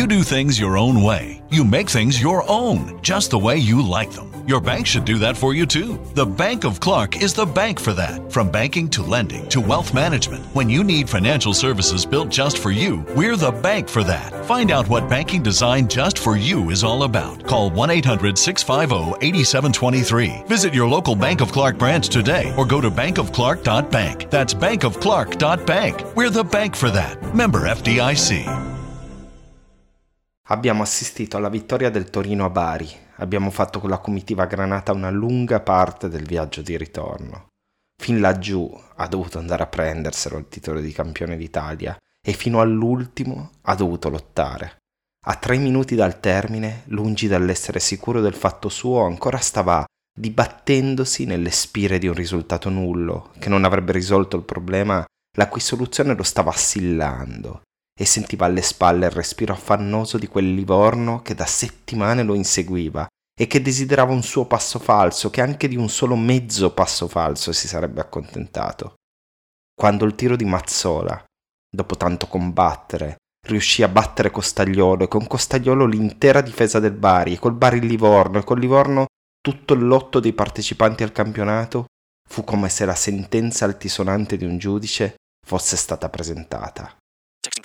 You do things your own way. You make things your own, just the way you like them. Your bank should do that for you too. The Bank of Clark is the bank for that. From banking to lending to wealth management, when you need financial services built just for you, we're the bank for that. Find out what banking designed just for you is all about. Call 1-800-650-8723. Visit your local Bank of Clark branch today or go to bankofclark.bank. That's bankofclark.bank. We're the bank for that. Member FDIC. Abbiamo assistito alla vittoria del Torino a Bari, abbiamo fatto con la comitiva granata una lunga parte del viaggio di ritorno. Fin laggiù ha dovuto andare a prenderselo il titolo di campione d'Italia e fino all'ultimo ha dovuto lottare. A 3 minuti dal termine, lungi dall'essere sicuro del fatto suo, ancora stava dibattendosi nelle spire di un risultato nullo, che non avrebbe risolto il problema, la cui soluzione lo stava assillando. E sentiva alle spalle il respiro affannoso di quel Livorno che da settimane lo inseguiva e che desiderava un suo passo falso, che anche di un solo mezzo passo falso si sarebbe accontentato. Quando il tiro di Mazzola, dopo tanto combattere, riuscì a battere Costagliolo e con Costagliolo l'intera difesa del Bari, e col Bari il Livorno, e col Livorno tutto il lotto dei partecipanti al campionato, fu come se la sentenza altisonante di un giudice fosse stata presentata. Texting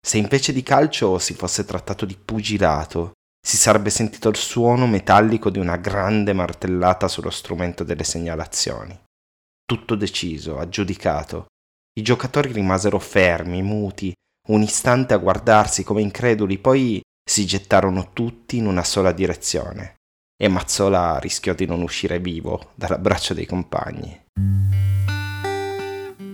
Se invece di calcio si fosse trattato di pugilato, si sarebbe sentito il suono metallico di una grande martellata sullo strumento delle segnalazioni. Tutto deciso, aggiudicato. I giocatori rimasero fermi, muti, un istante a guardarsi come increduli, poi si gettarono tutti in una sola direzione. E Mazzola rischiò di non uscire vivo dall'abbraccio dei compagni.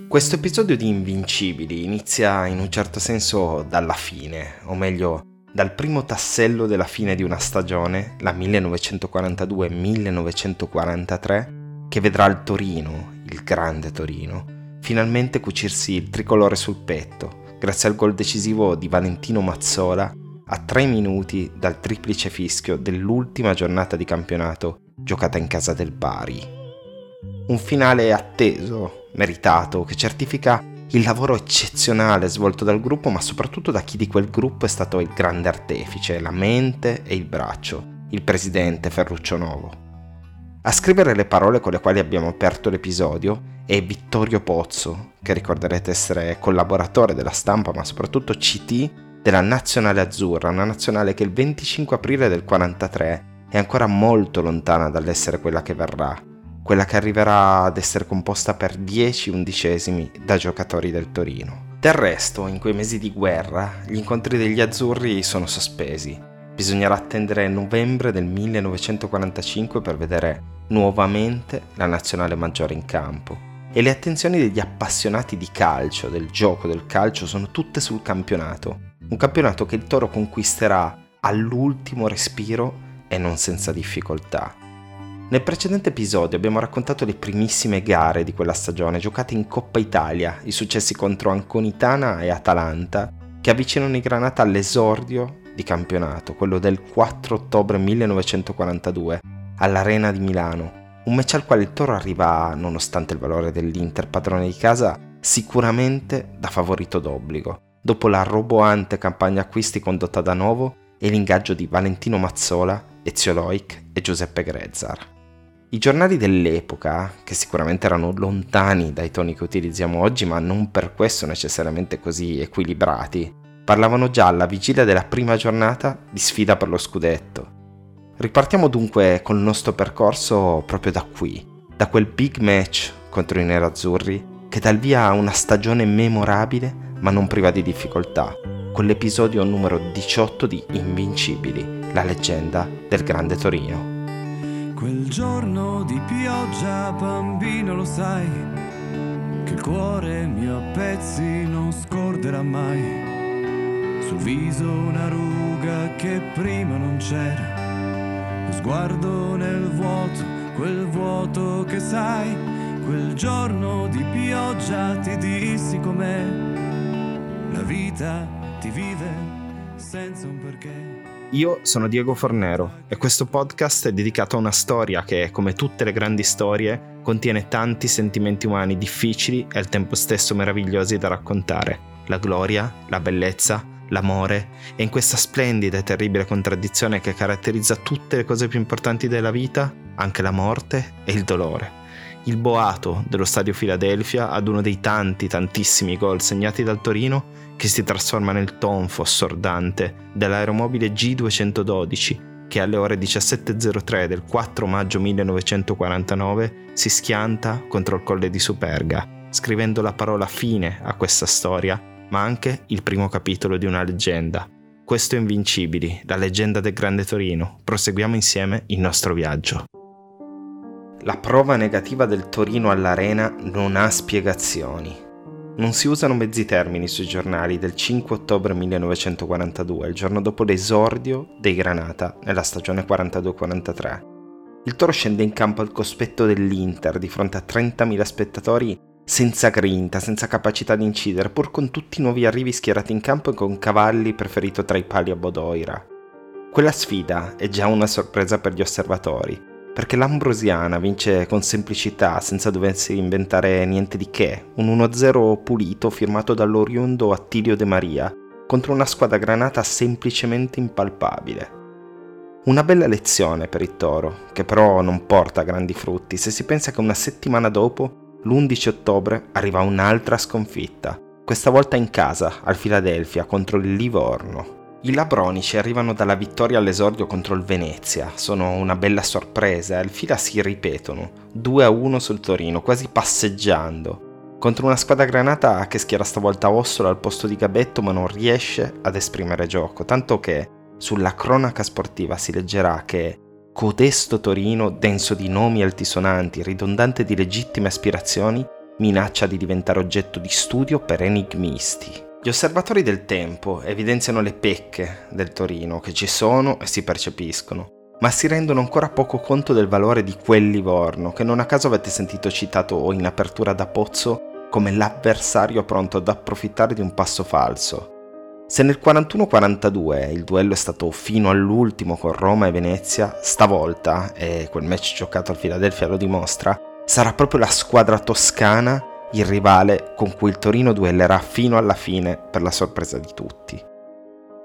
Questo episodio di Invincibili inizia in un certo senso dalla fine, o meglio, dal primo tassello della fine di una stagione, la 1942-1943, che vedrà il Torino, il grande Torino, finalmente cucirsi il tricolore sul petto, grazie al gol decisivo di Valentino Mazzola a 3 minuti dal triplice fischio dell'ultima giornata di campionato giocata in casa del Bari. Un finale atteso, meritato, che certifica il lavoro eccezionale svolto dal gruppo, ma soprattutto da chi di quel gruppo è stato il grande artefice, la mente e il braccio, il presidente Ferruccio Novo. A scrivere le parole con le quali abbiamo aperto l'episodio è Vittorio Pozzo, che ricorderete essere collaboratore della Stampa, ma soprattutto CT della Nazionale Azzurra, una nazionale che il 25 aprile del 43 è ancora molto lontana dall'essere quella che verrà. Quella che arriverà ad essere composta per 10/11 da giocatori del Torino. Del resto, in quei mesi di guerra, gli incontri degli azzurri sono sospesi. Bisognerà attendere novembre del 1945 per vedere nuovamente la nazionale maggiore in campo. E le attenzioni degli appassionati di calcio, del gioco del calcio, sono tutte sul campionato. Un campionato che il Toro conquisterà all'ultimo respiro e non senza difficoltà. Nel precedente episodio abbiamo raccontato le primissime gare di quella stagione giocate in Coppa Italia, i successi contro Anconitana e Atalanta che avvicinano i Granata all'esordio di campionato, quello del 4 ottobre 1942 all'Arena di Milano, un match al quale il Toro arriva, nonostante il valore dell'Inter padrone di casa, sicuramente da favorito d'obbligo, dopo la roboante campagna acquisti condotta da Novo e l'ingaggio di Valentino Mazzola, Ezio Loic e Giuseppe Grezzar. I giornali dell'epoca, che sicuramente erano lontani dai toni che utilizziamo oggi, ma non per questo necessariamente così equilibrati, parlavano già alla vigilia della prima giornata di sfida per lo scudetto. Ripartiamo dunque col nostro percorso proprio da qui, da quel big match contro i nerazzurri che dà il via a una stagione memorabile ma non priva di difficoltà, con l'episodio numero 18 di Invincibili, la leggenda del grande Torino. Quel giorno di pioggia, bambino, lo sai che il cuore mio a pezzi non scorderà mai. Sul viso una ruga che prima non c'era, lo sguardo nel vuoto, quel vuoto che sai. Quel giorno di pioggia ti dissi com'è, la vita ti vive senza un perché. Io sono Diego Fornero e questo podcast è dedicato a una storia che, come tutte le grandi storie, contiene tanti sentimenti umani difficili e al tempo stesso meravigliosi da raccontare. La gloria, la bellezza, l'amore e in questa splendida e terribile contraddizione che caratterizza tutte le cose più importanti della vita, anche la morte e il dolore. Il boato dello Stadio Filadelfia ad uno dei tantissimi gol segnati dal Torino che si trasforma nel tonfo assordante dell'aeromobile G212 che alle ore 17.03 del 4 maggio 1949 si schianta contro il colle di Superga, scrivendo la parola fine a questa storia, ma anche il primo capitolo di una leggenda. Questo è Invincibili, la leggenda del grande Torino. Proseguiamo insieme il nostro viaggio. La prova negativa del Torino all'Arena non ha spiegazioni. Non si usano mezzi termini sui giornali del 5 ottobre 1942, il giorno dopo l'esordio dei Granata nella stagione 42-43. Il Toro scende in campo al cospetto dell'Inter di fronte a 30.000 spettatori senza grinta, senza capacità di incidere, pur con tutti i nuovi arrivi schierati in campo e con Cavalli preferito tra i pali a Bodoira. Quella sfida è già una sorpresa per gli osservatori, perché l'Ambrosiana vince con semplicità, senza doversi inventare niente di che, un 1-0 pulito firmato dall'oriundo Attilio De Maria, contro una squadra Granata semplicemente impalpabile. Una bella lezione per il Toro, che però non porta grandi frutti, se si pensa che una settimana dopo, l'11 ottobre, arriva un'altra sconfitta, questa volta in casa, al Filadelfia, contro il Livorno. I labronici arrivano dalla vittoria all'esordio contro il Venezia, sono una bella sorpresa e al fila si ripetono, 2-1 sul Torino, quasi passeggiando, contro una squadra Granata che schiera stavolta Ossola al posto di Gabetto ma non riesce ad esprimere gioco, tanto che sulla cronaca sportiva si leggerà che codesto Torino, denso di nomi altisonanti, ridondante di legittime aspirazioni, minaccia di diventare oggetto di studio per enigmisti. Gli osservatori del tempo evidenziano le pecche del Torino che ci sono e si percepiscono, ma si rendono ancora poco conto del valore di quel Livorno che non a caso avete sentito citato in apertura da Pozzo come l'avversario pronto ad approfittare di un passo falso. Se nel 41-42 il duello è stato fino all'ultimo con Roma e Venezia, stavolta, e quel match giocato al Filadelfia lo dimostra, sarà proprio la squadra toscana il rivale con cui il Torino duellerà fino alla fine per la sorpresa di tutti.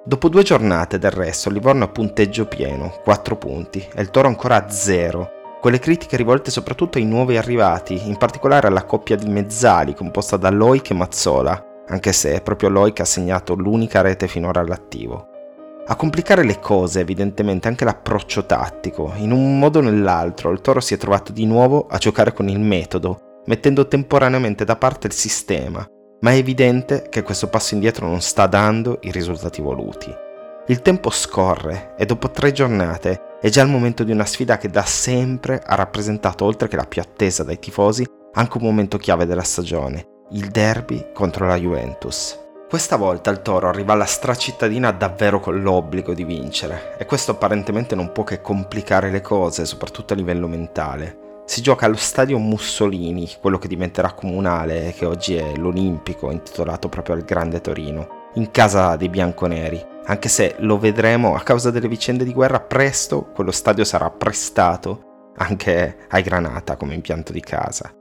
Dopo due giornate del resto, Livorno ha punteggio pieno, 4 punti, e il Toro ancora a 0, con le critiche rivolte soprattutto ai nuovi arrivati, in particolare alla coppia di mezzali composta da Loic e Mazzola, anche se proprio Loic ha segnato l'unica rete finora all'attivo. A complicare le cose evidentemente anche l'approccio tattico, in un modo o nell'altro il Toro si è trovato di nuovo a giocare con il metodo, mettendo temporaneamente da parte il sistema, ma è evidente che questo passo indietro non sta dando i risultati voluti. Il tempo scorre e dopo 3 giornate è già il momento di una sfida che da sempre ha rappresentato, oltre che la più attesa dai tifosi, anche un momento chiave della stagione, il derby contro la Juventus. Questa volta il Toro arriva alla stracittadina davvero con l'obbligo di vincere, e questo apparentemente non può che complicare le cose, soprattutto a livello mentale. Si gioca allo stadio Mussolini, quello che diventerà comunale e che oggi è l'Olimpico, intitolato proprio al grande Torino, in casa dei bianconeri, anche se lo vedremo a causa delle vicende di guerra presto, quello stadio sarà prestato anche ai Granata come impianto di casa.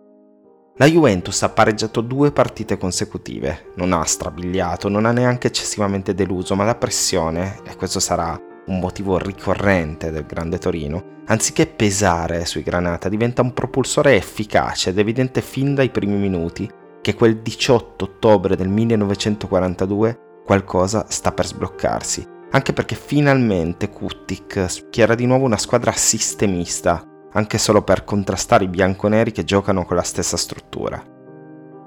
La Juventus ha pareggiato 2 partite consecutive, non ha strabiliato, non ha neanche eccessivamente deluso, ma la pressione, e questo sarà un motivo ricorrente del grande Torino, anziché pesare sui Granata, diventa un propulsore efficace ed evidente fin dai primi minuti che quel 18 ottobre del 1942 qualcosa sta per sbloccarsi, anche perché finalmente Kuttik schiera di nuovo una squadra sistemista, anche solo per contrastare i bianconeri che giocano con la stessa struttura.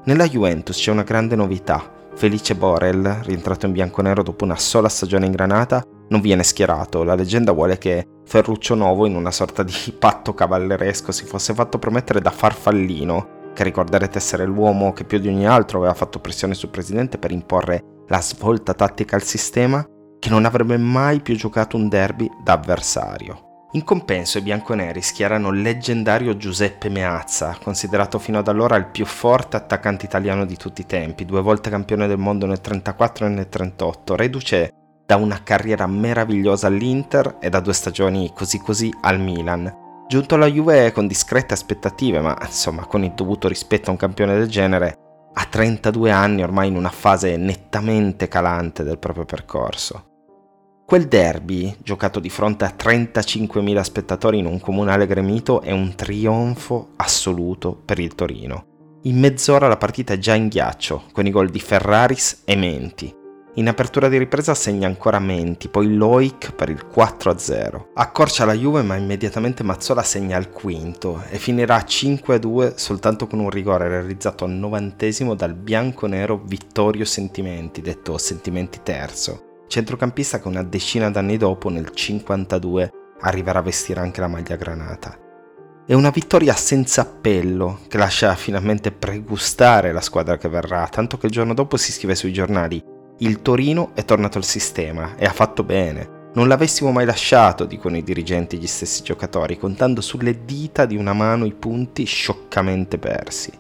Nella Juventus c'è una grande novità: Felice Borel, rientrato in bianconero dopo una sola stagione in granata, non viene schierato. La leggenda vuole che Ferruccio Novo, in una sorta di patto cavalleresco, si fosse fatto promettere da Farfallino, che ricorderete essere l'uomo che più di ogni altro aveva fatto pressione sul presidente per imporre la svolta tattica al sistema, che non avrebbe mai più giocato un derby da avversario. In compenso i bianconeri schierano il leggendario Giuseppe Meazza, considerato fino ad allora il più forte attaccante italiano di tutti i tempi, 2 volte campione del mondo nel 1934 e nel 1938, reduce da una carriera meravigliosa all'Inter e da 2 stagioni così così al Milan. Giunto alla Juve con discrete aspettative, ma insomma con il dovuto rispetto a un campione del genere, a 32 anni ormai in una fase nettamente calante del proprio percorso. Quel derby, giocato di fronte a 35.000 spettatori in un comunale gremito, è un trionfo assoluto per il Torino. In mezz'ora la partita è già in ghiaccio, con i gol di Ferraris e Menti. In apertura di ripresa segna ancora Menti, poi Loic per il 4-0. Accorcia la Juve, ma immediatamente Mazzola segna il quinto e finirà 5-2 soltanto con un rigore realizzato al 90° dal bianconero Vittorio Sentimenti, detto Sentimenti III, centrocampista che una decina d'anni dopo, nel 52, arriverà a vestire anche la maglia granata. È una vittoria senza appello che lascia finalmente pregustare la squadra che verrà, tanto che il giorno dopo si scrive sui giornali: il Torino è tornato al sistema e ha fatto bene. Non l'avessimo mai lasciato, dicono i dirigenti e gli stessi giocatori, contando sulle dita di una mano i punti scioccamente persi.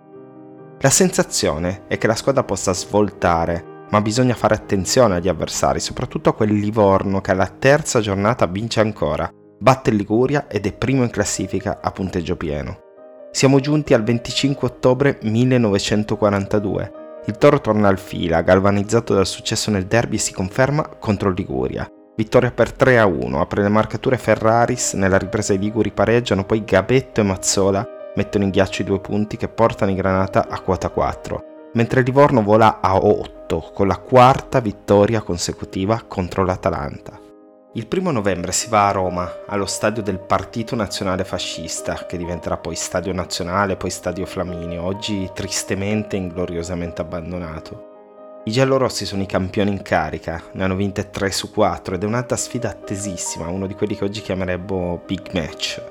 La sensazione è che la squadra possa svoltare, ma bisogna fare attenzione agli avversari, soprattutto a quel Livorno che alla 3ª giornata vince ancora, batte il Liguria ed è primo in classifica a punteggio pieno. Siamo giunti al 25 ottobre 1942. Il Toro torna al fila, galvanizzato dal successo nel derby, e si conferma contro il Liguria. Vittoria per 3-1, apre le marcature Ferraris, nella ripresa i liguri pareggiano, poi Gabetto e Mazzola mettono in ghiaccio i 2 punti che portano in granata a quota 4, mentre Livorno vola a 8 con la 4ª vittoria consecutiva contro l'Atalanta. Il 1° novembre si va a Roma, allo stadio del Partito Nazionale Fascista, che diventerà poi Stadio Nazionale, poi Stadio Flaminio, oggi tristemente e ingloriosamente abbandonato. I giallorossi sono i campioni in carica, ne hanno vinte 3 su 4 ed è un'altra sfida attesissima, uno di quelli che oggi chiameremmo big match.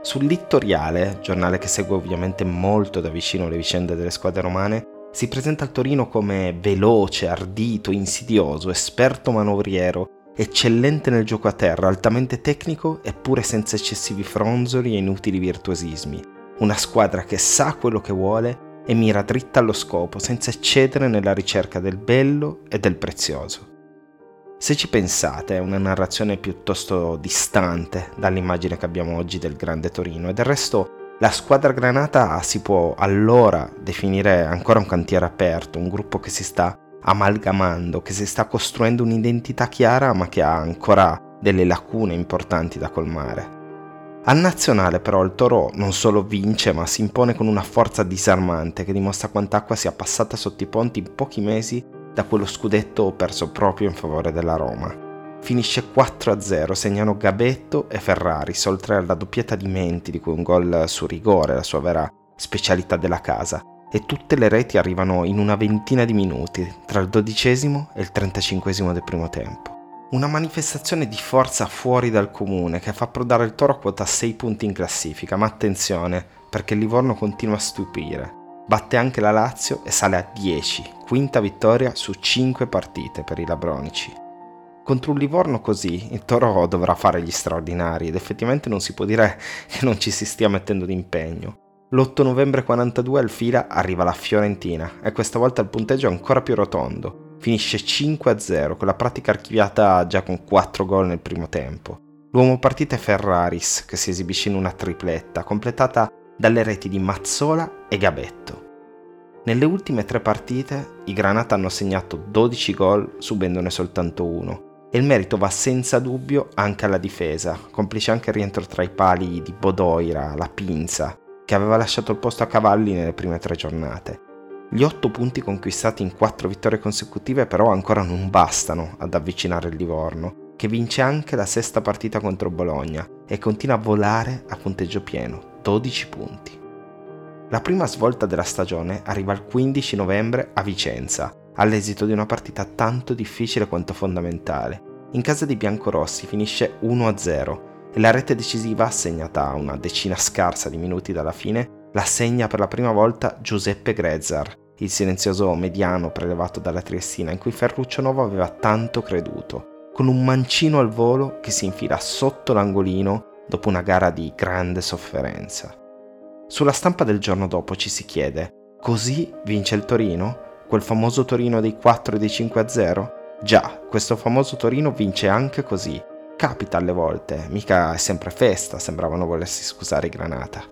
Sul Littoriale, giornale che segue ovviamente molto da vicino le vicende delle squadre romane, si presenta il Torino come veloce, ardito, insidioso, esperto manovriero, eccellente nel gioco a terra, altamente tecnico eppure senza eccessivi fronzoli e inutili virtuosismi. Una squadra che sa quello che vuole e mira dritta allo scopo, senza eccedere nella ricerca del bello e del prezioso. Se ci pensate, è una narrazione piuttosto distante dall'immagine che abbiamo oggi del grande Torino, e del resto la squadra granata si può allora definire ancora un cantiere aperto, un gruppo che si sta amalgamando, che si sta costruendo un'identità chiara ma che ha ancora delle lacune importanti da colmare. Al nazionale però il Toro non solo vince, ma si impone con una forza disarmante che dimostra quant'acqua sia passata sotto i ponti in pochi mesi da quello scudetto perso proprio in favore della Roma. Finisce 4-0, segnano Gabetto e Ferraris, oltre alla doppietta di Menti, di cui un gol su rigore, la sua vera specialità della casa. E tutte le reti arrivano in una ventina di minuti, tra il 12° e il 35° del 1° tempo. Una manifestazione di forza fuori dal comune che fa approdare il Toro a quota 6 punti in classifica, ma attenzione, perché il Livorno continua a stupire. Batte anche la Lazio e sale a 10, 5ª vittoria su 5 partite per i labronici. Contro un Livorno così, il Toro dovrà fare gli straordinari ed effettivamente non si può dire che non ci si stia mettendo d'impegno. L'8 novembre 42 al fila arriva la Fiorentina e questa volta il punteggio è ancora più rotondo. Finisce 5-0 con la pratica archiviata già con 4 gol nel 1° tempo. L'uomo partita è Ferraris, che si esibisce in una tripletta completata dalle reti di Mazzola e Gabetto. Nelle ultime 3 partite i granata hanno segnato 12 gol subendone soltanto 1. E il merito va senza dubbio anche alla difesa, complice anche il rientro tra i pali di Bodoira, la Pinza, che aveva lasciato il posto a Cavalli nelle prime 3 giornate. Gli 8 punti conquistati in 4 vittorie consecutive però ancora non bastano ad avvicinare il Livorno, che vince anche la 6ª partita contro Bologna e continua a volare a punteggio pieno, 12 punti. La prima svolta della stagione arriva il 15 novembre a Vicenza, all'esito di una partita tanto difficile quanto fondamentale. In casa dei biancorossi finisce 1-0 e la rete decisiva, segnata a una decina scarsa di minuti dalla fine, la segna per la prima volta Giuseppe Grezzar, il silenzioso mediano prelevato dalla Triestina in cui Ferruccio Novo aveva tanto creduto, con un mancino al volo che si infila sotto l'angolino dopo una gara di grande sofferenza. Sulla stampa del giorno dopo ci si chiede: così vince il Torino? Quel famoso Torino dei 4 e dei 5-0? Già, questo famoso Torino vince anche così. Capita alle volte, mica è sempre festa, sembravano volersi scusare i Granata.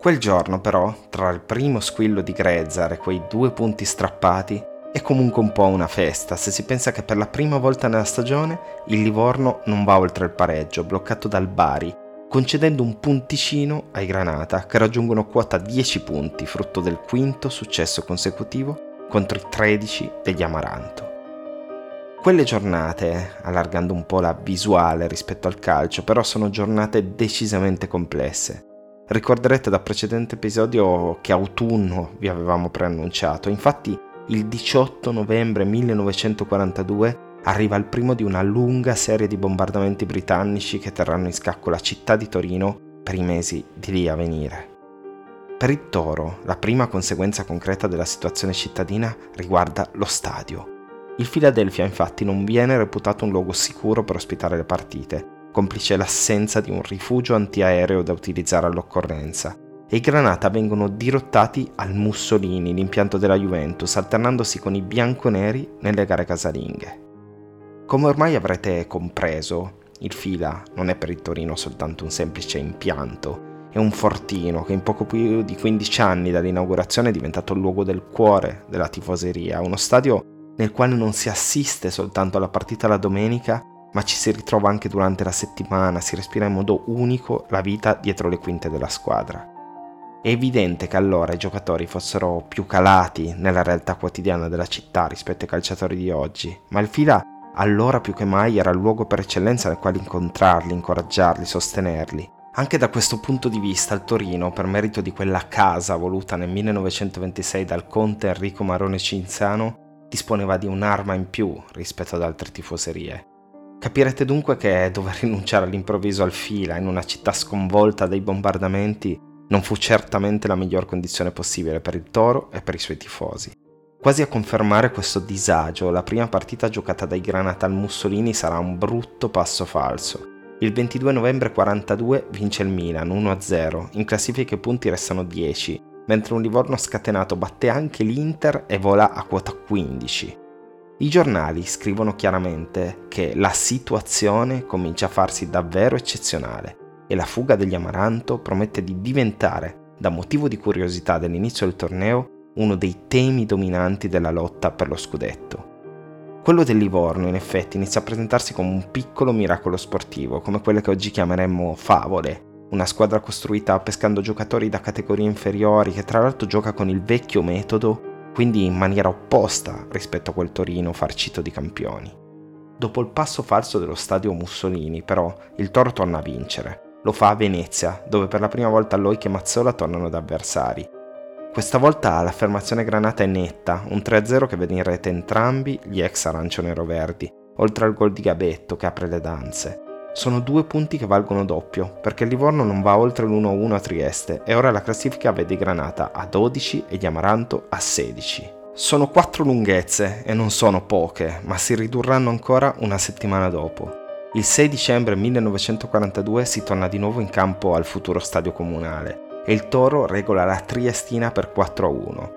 Quel giorno però, tra il primo squillo di Grezzar e quei 2 punti strappati, è comunque un po' una festa se si pensa che per la prima volta nella stagione il Livorno non va oltre il pareggio, bloccato dal Bari, concedendo un punticino ai Granata, che raggiungono quota 10 punti, frutto del 5° successo consecutivo contro i 13 degli Amaranto. Quelle giornate, allargando un po' la visuale rispetto al calcio, però sono giornate decisamente complesse. Ricorderete dal precedente episodio che autunno vi avevamo preannunciato, infatti il 18 novembre 1942 arriva il primo di una lunga serie di bombardamenti britannici che terranno in scacco la città di Torino per i mesi di lì a venire. Per il Toro, la prima conseguenza concreta della situazione cittadina riguarda lo stadio. Il Filadelfia infatti non viene reputato un luogo sicuro per ospitare le partite, complice l'assenza di un rifugio antiaereo da utilizzare all'occorrenza, e i Granata vengono dirottati al Mussolini, l'impianto della Juventus, alternandosi con i bianconeri nelle gare casalinghe. Come ormai avrete compreso, il Fila non è per il Torino soltanto un semplice impianto, è un fortino che in poco più di 15 anni dall'inaugurazione è diventato il luogo del cuore della tifoseria, uno stadio nel quale non si assiste soltanto alla partita la domenica, ma ci si ritrova anche durante la settimana, si respira in modo unico la vita dietro le quinte della squadra. È evidente che allora i giocatori fossero più calati nella realtà quotidiana della città rispetto ai calciatori di oggi, ma il Fila allora più che mai era il luogo per eccellenza nel quale incontrarli, incoraggiarli, sostenerli. Anche da questo punto di vista il Torino, per merito di quella casa voluta nel 1926 dal conte Enrico Marone Cinzano, disponeva di un'arma in più rispetto ad altre tifoserie. Capirete dunque che dover rinunciare all'improvviso al Fila in una città sconvolta dai bombardamenti non fu certamente la miglior condizione possibile per il Toro e per i suoi tifosi. Quasi a confermare questo disagio, la prima partita giocata dai Granata al Mussolini sarà un brutto passo falso. Il 22 novembre 42 vince il Milan 1-0, in classifica i punti restano 10, mentre un Livorno scatenato batte anche l'Inter e vola a quota 15. I giornali scrivono chiaramente che la situazione comincia a farsi davvero eccezionale e la fuga degli Amaranto promette di diventare, da motivo di curiosità dell'inizio del torneo, uno dei temi dominanti della lotta per lo scudetto. Quello del Livorno, in effetti, inizia a presentarsi come un piccolo miracolo sportivo, come quelle che oggi chiameremmo favole. Una squadra costruita pescando giocatori da categorie inferiori che tra l'altro gioca con il vecchio metodo, quindi in maniera opposta rispetto a quel Torino farcito di campioni. Dopo il passo falso dello stadio Mussolini però il Toro torna a vincere, lo fa a Venezia dove per la prima volta Loic e Mazzola tornano da avversari. Questa volta l'affermazione Granata è netta, un 3-0 che vede in rete entrambi gli ex arancio-nero-verdi, oltre al gol di Gabetto che apre le danze. Sono 2 punti che valgono doppio, perché il Livorno non va oltre l'1-1 a Trieste e ora la classifica vede Granata a 12 e gli Amaranto a 16. Sono 4 lunghezze e non sono poche, ma si ridurranno ancora una settimana dopo. Il 6 dicembre 1942 si torna di nuovo in campo al futuro stadio comunale e il Toro regola la Triestina per 4-1.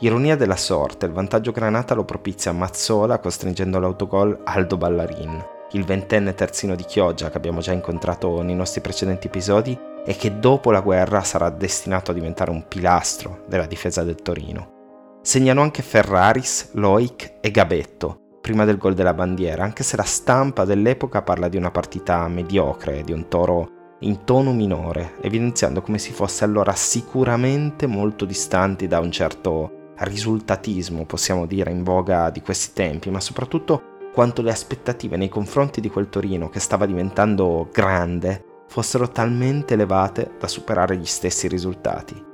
Ironia della sorte, il vantaggio Granata lo propizia Mazzola costringendo all'autogol Aldo Ballarin, il 20enne terzino di Chioggia che abbiamo già incontrato nei nostri precedenti episodi e che dopo la guerra sarà destinato a diventare un pilastro della difesa del Torino. Segnano anche Ferraris, Loic e Gabetto, prima del gol della bandiera, anche se la stampa dell'epoca parla di una partita mediocre, di un Toro in tono minore, evidenziando come si fosse allora sicuramente molto distanti da un certo risultatismo, possiamo dire, in voga di questi tempi, ma soprattutto quanto le aspettative nei confronti di quel Torino che stava diventando grande fossero talmente elevate da superare gli stessi risultati.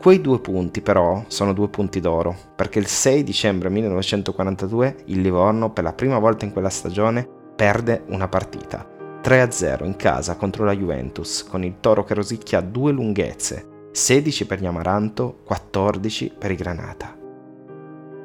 Quei due punti però sono due punti d'oro, perché il 6 dicembre 1942 il Livorno per la prima volta in quella stagione perde una partita, 3-0 in casa contro la Juventus, con il Toro che rosicchia due lunghezze, 16 per gli Amaranto, 14 per i Granata.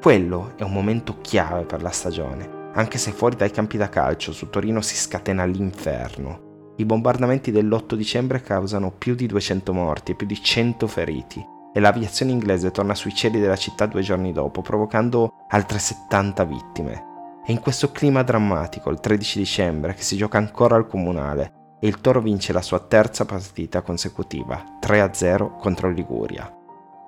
Quello è un momento chiave per la stagione, anche se fuori dai campi da calcio su Torino si scatena l'inferno. I bombardamenti dell'8 dicembre causano più di 200 morti e più di 100 feriti, e l'aviazione inglese torna sui cieli della città 2 giorni dopo, provocando altre 70 vittime. È in questo clima drammatico, il 13 dicembre, che si gioca ancora al Comunale, e il Toro vince la sua terza partita consecutiva, 3-0 contro Liguria.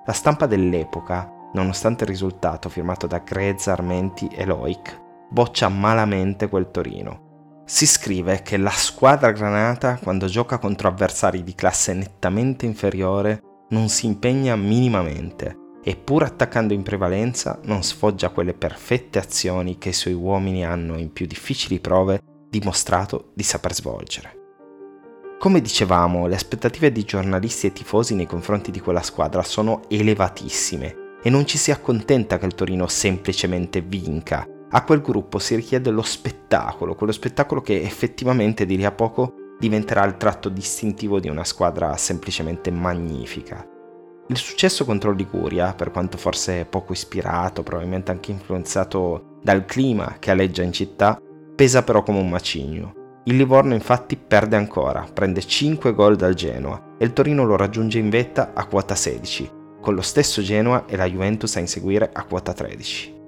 La stampa dell'epoca, nonostante il risultato firmato da Grezzar, Menti e Loic, boccia malamente quel Torino. Si scrive che la squadra granata, quando gioca contro avversari di classe nettamente inferiore, non si impegna minimamente e, pur attaccando in prevalenza, non sfoggia quelle perfette azioni che i suoi uomini hanno, in più difficili prove, dimostrato di saper svolgere. Come dicevamo, le aspettative di giornalisti e tifosi nei confronti di quella squadra sono elevatissime e non ci si accontenta che il Torino semplicemente vinca. A quel gruppo si richiede lo spettacolo, quello spettacolo che effettivamente di lì a poco diventerà il tratto distintivo di una squadra semplicemente magnifica. Il successo contro Liguria, per quanto forse poco ispirato, probabilmente anche influenzato dal clima che aleggia in città, pesa però come un macigno. Il Livorno infatti perde ancora, prende 5 gol dal Genoa e il Torino lo raggiunge in vetta a quota 16, con lo stesso Genoa e la Juventus a inseguire a quota 13.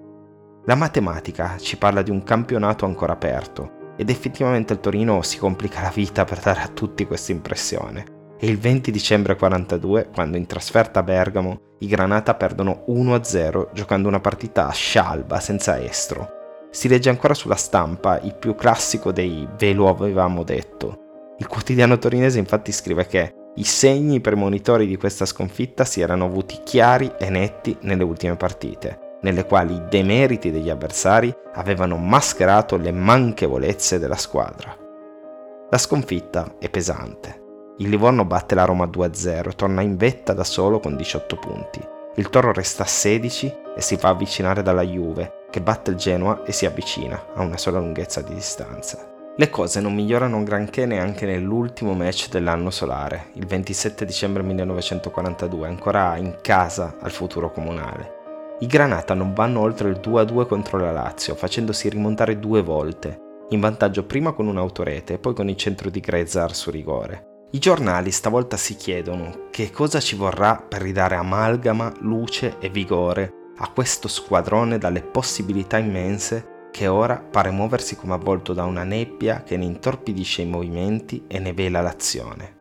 La matematica ci parla di un campionato ancora aperto ed effettivamente il Torino si complica la vita per dare a tutti questa impressione. E il 20 dicembre 42, quando in trasferta a Bergamo, i Granata perdono 1-0 giocando una partita a scialba, senza estro. Si legge ancora sulla stampa il più classico dei "ve lo avevamo detto". Il quotidiano torinese infatti scrive che i segni premonitori di questa sconfitta si erano avuti chiari e netti nelle ultime partite, nelle quali i demeriti degli avversari avevano mascherato le manchevolezze della squadra. La sconfitta è pesante. Il Livorno batte la Roma 2-0 e torna in vetta da solo con 18 punti. Il Toro resta a 16 e si fa avvicinare dalla Juve, che batte il Genoa e si avvicina a una sola lunghezza di distanza. Le cose non migliorano granché neanche nell'ultimo match dell'anno solare, il 27 dicembre 1942, ancora in casa al futuro Comunale. I Granata non vanno oltre il 2-2 contro la Lazio, facendosi rimontare 2 volte, in vantaggio prima con un'autorete e poi con il centro di Grezzar su rigore. I giornali stavolta si chiedono che cosa ci vorrà per ridare amalgama, luce e vigore a questo squadrone dalle possibilità immense che ora pare muoversi come avvolto da una nebbia che ne intorpidisce i movimenti e ne vela l'azione.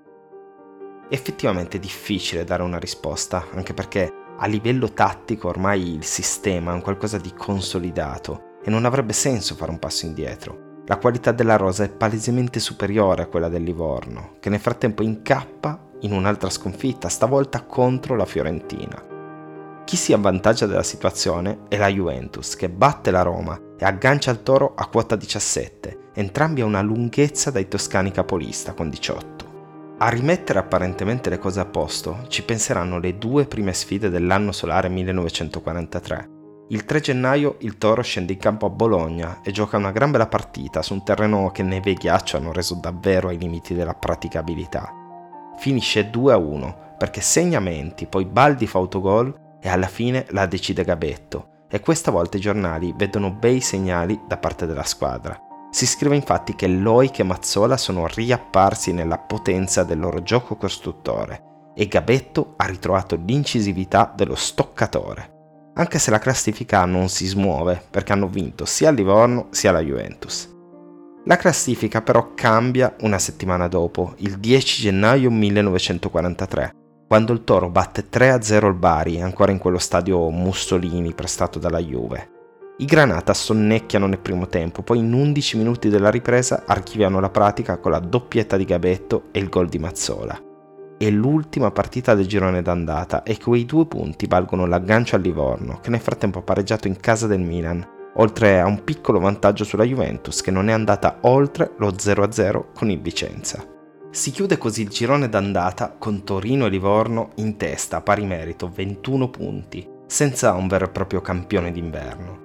Effettivamente è difficile dare una risposta, anche perché a livello tattico ormai il sistema è un qualcosa di consolidato e non avrebbe senso fare un passo indietro. La qualità della rosa è palesemente superiore a quella del Livorno, che nel frattempo incappa in un'altra sconfitta, stavolta contro la Fiorentina. Chi si avvantaggia della situazione è la Juventus, che batte la Roma e aggancia il Toro a quota 17, entrambi a una lunghezza dai toscani capolista con 18. A rimettere apparentemente le cose a posto ci penseranno le 2 prime sfide dell'anno solare 1943. Il 3 gennaio il Toro scende in campo a Bologna e gioca una gran bella partita su un terreno che neve e ghiaccio hanno reso davvero ai limiti della praticabilità. Finisce 2-1 perché segna Menti, poi Baldi fa autogol e alla fine la decide Gabetto, e questa volta i giornali vedono bei segnali da parte della squadra. Si scrive infatti che Loic e Mazzola sono riapparsi nella potenza del loro gioco costruttore e Gabetto ha ritrovato l'incisività dello stoccatore, anche se la classifica non si smuove perché hanno vinto sia il Livorno sia la Juventus. La classifica però cambia una settimana dopo, il 10 gennaio 1943, quando il Toro batte 3-0 il Bari, ancora in quello stadio Mussolini prestato dalla Juve. I Granata sonnecchiano nel primo tempo, poi in 11 minuti della ripresa archiviano la pratica con la doppietta di Gabetto e il gol di Mazzola. è l'ultima partita del girone d'andata e quei 2 punti valgono l'aggancio al Livorno, che nel frattempo ha pareggiato in casa del Milan, oltre a un piccolo vantaggio sulla Juventus che non è andata oltre lo 0-0 con il Vicenza. Si chiude così il girone d'andata con Torino e Livorno in testa a pari merito 21 punti, senza un vero e proprio campione d'inverno.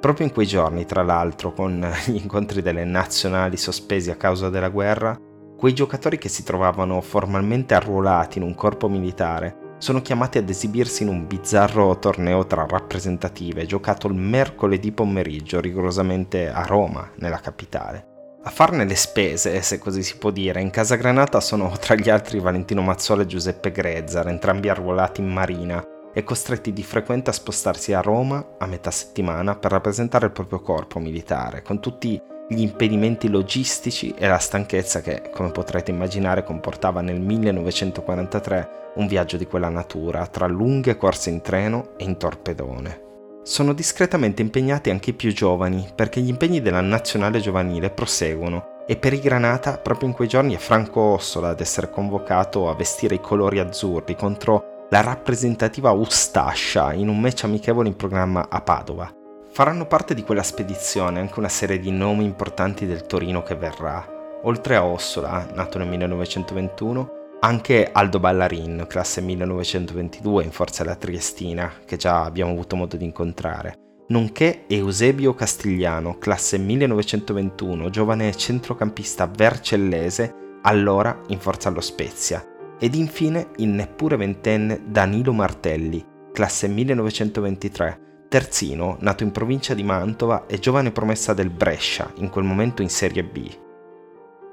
Proprio in quei giorni, tra l'altro, con gli incontri delle nazionali sospesi a causa della guerra, quei giocatori che si trovavano formalmente arruolati in un corpo militare sono chiamati ad esibirsi in un bizzarro torneo tra rappresentative giocato il mercoledì pomeriggio rigorosamente a Roma, nella capitale. A farne le spese, se così si può dire, in casa granata sono tra gli altri Valentino Mazzola e Giuseppe Grezzar, entrambi arruolati in marina e costretti di frequente a spostarsi a Roma a metà settimana per rappresentare il proprio corpo militare, con tutti gli impedimenti logistici e la stanchezza che, come potrete immaginare, comportava nel 1943 un viaggio di quella natura, tra lunghe corse in treno e in torpedone. Sono discretamente impegnati anche i più giovani, perché gli impegni della nazionale giovanile proseguono e per i granata proprio in quei giorni è Franco Ossola ad essere convocato a vestire i colori azzurri contro la rappresentativa Ustascia in un match amichevole in programma a Padova. Faranno parte di quella spedizione anche una serie di nomi importanti del Torino che verrà. Oltre a Ossola, nato nel 1921, anche Aldo Ballarin, classe 1922 in forza alla Triestina, che già abbiamo avuto modo di incontrare, nonché Eusebio Castigliano, classe 1921, giovane centrocampista vercellese, allora in forza allo Spezia, ed infine il neppure ventenne Danilo Martelli, classe 1923, terzino, nato in provincia di Mantova e giovane promessa del Brescia, in quel momento in Serie B.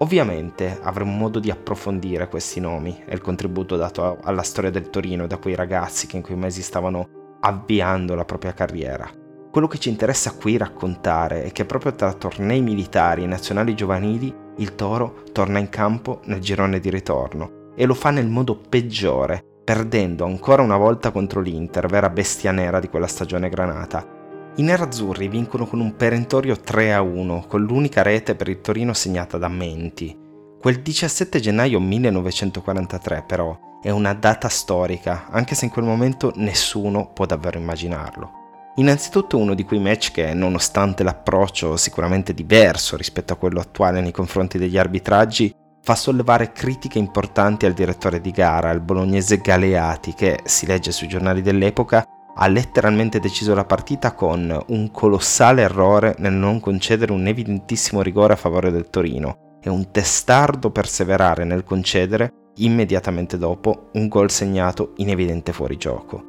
Ovviamente avremo modo di approfondire questi nomi e il contributo dato alla storia del Torino da quei ragazzi che in quei mesi stavano avviando la propria carriera. Quello che ci interessa qui raccontare è che proprio tra tornei militari e nazionali giovanili il Toro torna in campo nel girone di ritorno e lo fa nel modo peggiore, perdendo ancora una volta contro l'Inter, vera bestia nera di quella stagione granata. I nerazzurri vincono con un perentorio 3-1, con l'unica rete per il Torino segnata da Menti. Quel 17 gennaio 1943, però, è una data storica, anche se in quel momento nessuno può davvero immaginarlo. Innanzitutto uno di quei match che, nonostante l'approccio sicuramente diverso rispetto a quello attuale nei confronti degli arbitraggi, fa sollevare critiche importanti al direttore di gara, il bolognese Galeati, che, si legge sui giornali dell'epoca, ha letteralmente deciso la partita con un colossale errore nel non concedere un evidentissimo rigore a favore del Torino e un testardo perseverare nel concedere, immediatamente dopo, un gol segnato in evidente fuorigioco.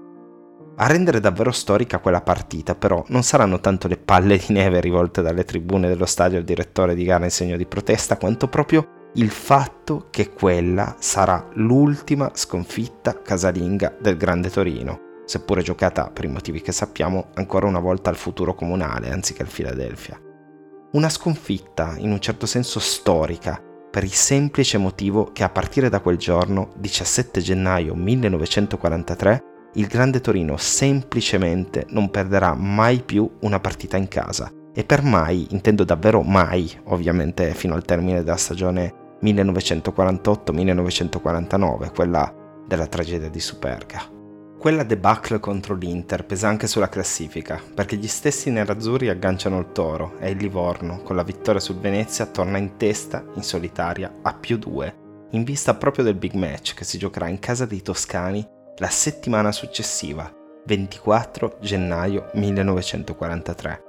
A rendere davvero storica quella partita, però, non saranno tanto le palle di neve rivolte dalle tribune dello stadio al direttore di gara in segno di protesta, quanto proprio il fatto che quella sarà l'ultima sconfitta casalinga del Grande Torino, seppure giocata, per i motivi che sappiamo, ancora una volta al futuro comunale anziché al Filadelfia. Una sconfitta, in un certo senso storica, per il semplice motivo che a partire da quel giorno, 17 gennaio 1943, il Grande Torino semplicemente non perderà mai più una partita in casa. E per mai, intendo davvero mai, ovviamente fino al termine della stagione 1948-1949, quella della tragedia di Superga. Quella debacle contro l'Inter pesa anche sulla classifica, perché gli stessi nerazzurri agganciano il Toro e il Livorno, con la vittoria sul Venezia, torna in testa, in solitaria, a +2, in vista proprio del big match che si giocherà in casa dei toscani la settimana successiva, 24 gennaio 1943.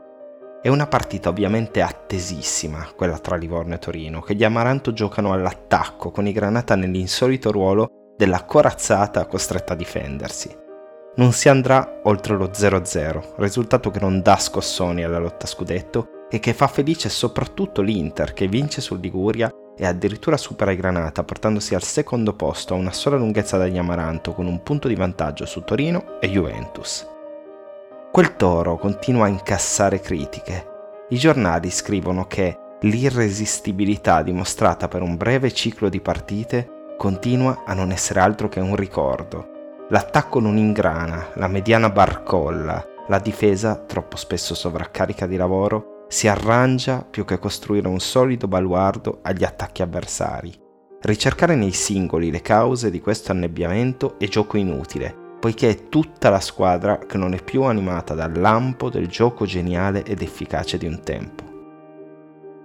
È una partita ovviamente attesissima, quella tra Livorno e Torino, che gli Amaranto giocano all'attacco, con i Granata nell'insolito ruolo della corazzata costretta a difendersi. Non si andrà oltre lo 0-0, risultato che non dà scossoni alla lotta scudetto e che fa felice soprattutto l'Inter, che vince sul Liguria e addirittura supera i Granata, portandosi al secondo posto a una sola lunghezza dagli Amaranto, con un punto di vantaggio su Torino e Juventus. Quel Toro continua a incassare critiche. I giornali scrivono che l'irresistibilità dimostrata per un breve ciclo di partite continua a non essere altro che un ricordo. L'attacco non ingrana, la mediana barcolla, la difesa, troppo spesso sovraccarica di lavoro, si arrangia più che costruire un solido baluardo agli attacchi avversari. Ricercare nei singoli le cause di questo annebbiamento è gioco inutile, poiché è tutta la squadra che non è più animata dal lampo del gioco geniale ed efficace di un tempo.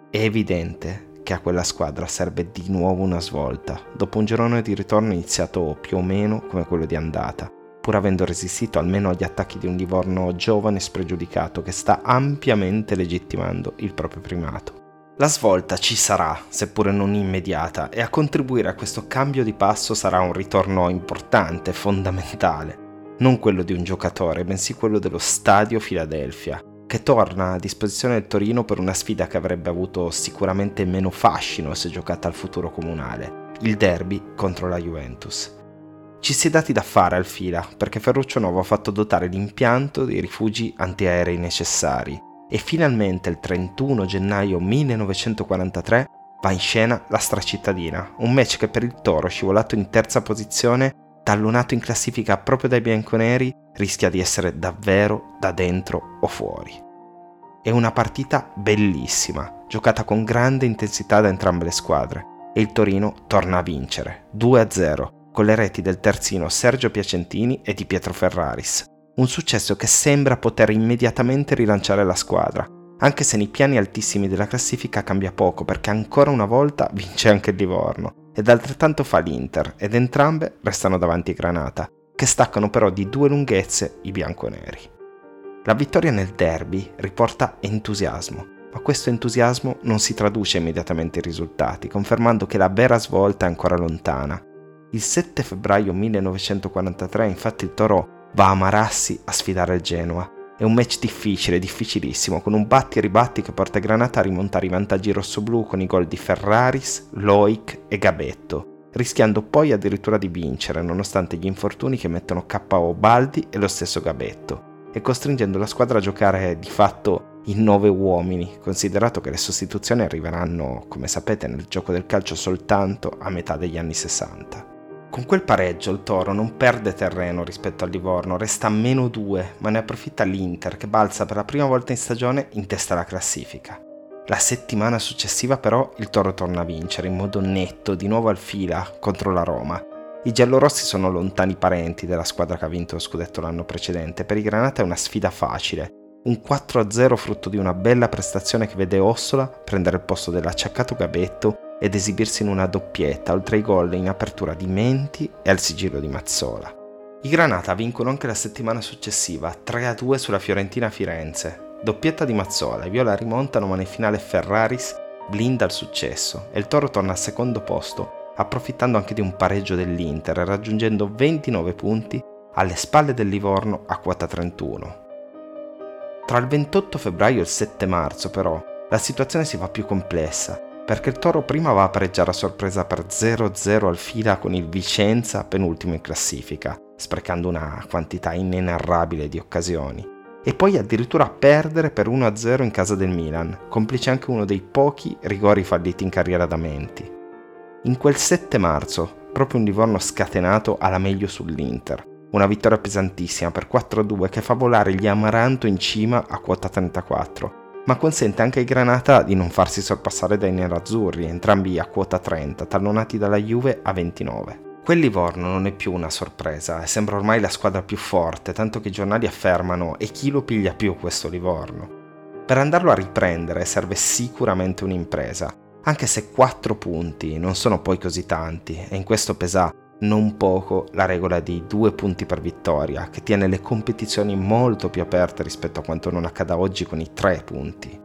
È evidente che a quella squadra serve di nuovo una svolta, dopo un girone di ritorno iniziato più o meno come quello di andata, pur avendo resistito almeno agli attacchi di un Livorno giovane e spregiudicato che sta ampiamente legittimando il proprio primato. La svolta ci sarà, seppure non immediata, e a contribuire a questo cambio di passo sarà un ritorno importante, fondamentale. Non quello di un giocatore, bensì quello dello Stadio Filadelfia, che torna a disposizione del Torino per una sfida che avrebbe avuto sicuramente meno fascino se giocata al futuro comunale, il derby contro la Juventus. Ci si è dati da fare al Fila, perché Ferruccio Novo ha fatto dotare l'impianto dei rifugi antiaerei necessari, e finalmente il 31 gennaio 1943 va in scena la stracittadina, un match che per il Toro, scivolato in terza posizione, tallonato in classifica proprio dai bianconeri, rischia di essere davvero da dentro o fuori. È una partita bellissima, giocata con grande intensità da entrambe le squadre, e il Torino torna a vincere, 2-0, con le reti del terzino Sergio Piacentini e di Pietro Ferraris. Un successo che sembra poter immediatamente rilanciare la squadra, anche se nei piani altissimi della classifica cambia poco, perché ancora una volta vince anche il Livorno, ed altrettanto fa l'Inter, ed entrambe restano davanti Granata, che staccano però di due lunghezze i bianconeri. La vittoria nel derby riporta entusiasmo, ma questo entusiasmo non si traduce immediatamente in risultati, confermando che la vera svolta è ancora lontana. Il 7 febbraio 1943 infatti il Toro va a Marassi a sfidare il Genoa. È un match difficile, difficilissimo, con un batti e ribatti che porta Granata a rimontare i vantaggi rossoblù con i gol di Ferraris, Loic e Gabetto, rischiando poi addirittura di vincere nonostante gli infortuni che mettono KO Baldi e lo stesso Gabetto, e costringendo la squadra a giocare di fatto in 9 uomini, considerato che le sostituzioni arriveranno, come sapete, nel gioco del calcio soltanto a metà degli anni 60. Con quel pareggio il Toro non perde terreno rispetto al Livorno, resta a -2, ma ne approfitta l'Inter, che balza per la prima volta in stagione in testa alla classifica. La settimana successiva però il Toro torna a vincere in modo netto, di nuovo al Fila contro la Roma. I giallorossi sono lontani parenti della squadra che ha vinto lo scudetto l'anno precedente, per i Granata è una sfida facile, un 4-0 frutto di una bella prestazione che vede Ossola prendere il posto dell'acciaccato Gabetto ed esibirsi in una doppietta, oltre ai gol in apertura di Menti e al sigillo di Mazzola. I Granata vincono anche la settimana successiva, 3-2 sulla Fiorentina a Firenze. Doppietta di Mazzola, i viola rimontano, ma nel finale Ferraris blinda il successo e il Toro torna al secondo posto, approfittando anche di un pareggio dell'Inter, raggiungendo 29 punti alle spalle del Livorno a quota 31. Tra il 28 febbraio e il 7 marzo però la situazione si fa più complessa, perché il Toro prima va a pareggiare a sorpresa per 0-0 al Fila con il Vicenza, penultimo in classifica, sprecando una quantità inenarrabile di occasioni, e poi addirittura a perdere per 1-0 in casa del Milan, complice anche uno dei pochi rigori falliti in carriera da Menti. In quel 7 marzo, proprio un Livorno scatenato alla meglio sull'Inter, una vittoria pesantissima per 4-2 che fa volare gli Amaranto in cima a quota 34, ma consente anche ai Granata di non farsi sorpassare dai nerazzurri, entrambi a quota 30, tallonati dalla Juve a 29. Quel Livorno non è più una sorpresa e sembra ormai la squadra più forte, tanto che i giornali affermano: e chi lo piglia più questo Livorno? Per andarlo a riprendere serve sicuramente un'impresa, anche se 4 punti non sono poi così tanti, e in questo pesa non poco la regola dei 2 punti per vittoria, che tiene le competizioni molto più aperte rispetto a quanto non accada oggi con i 3 punti.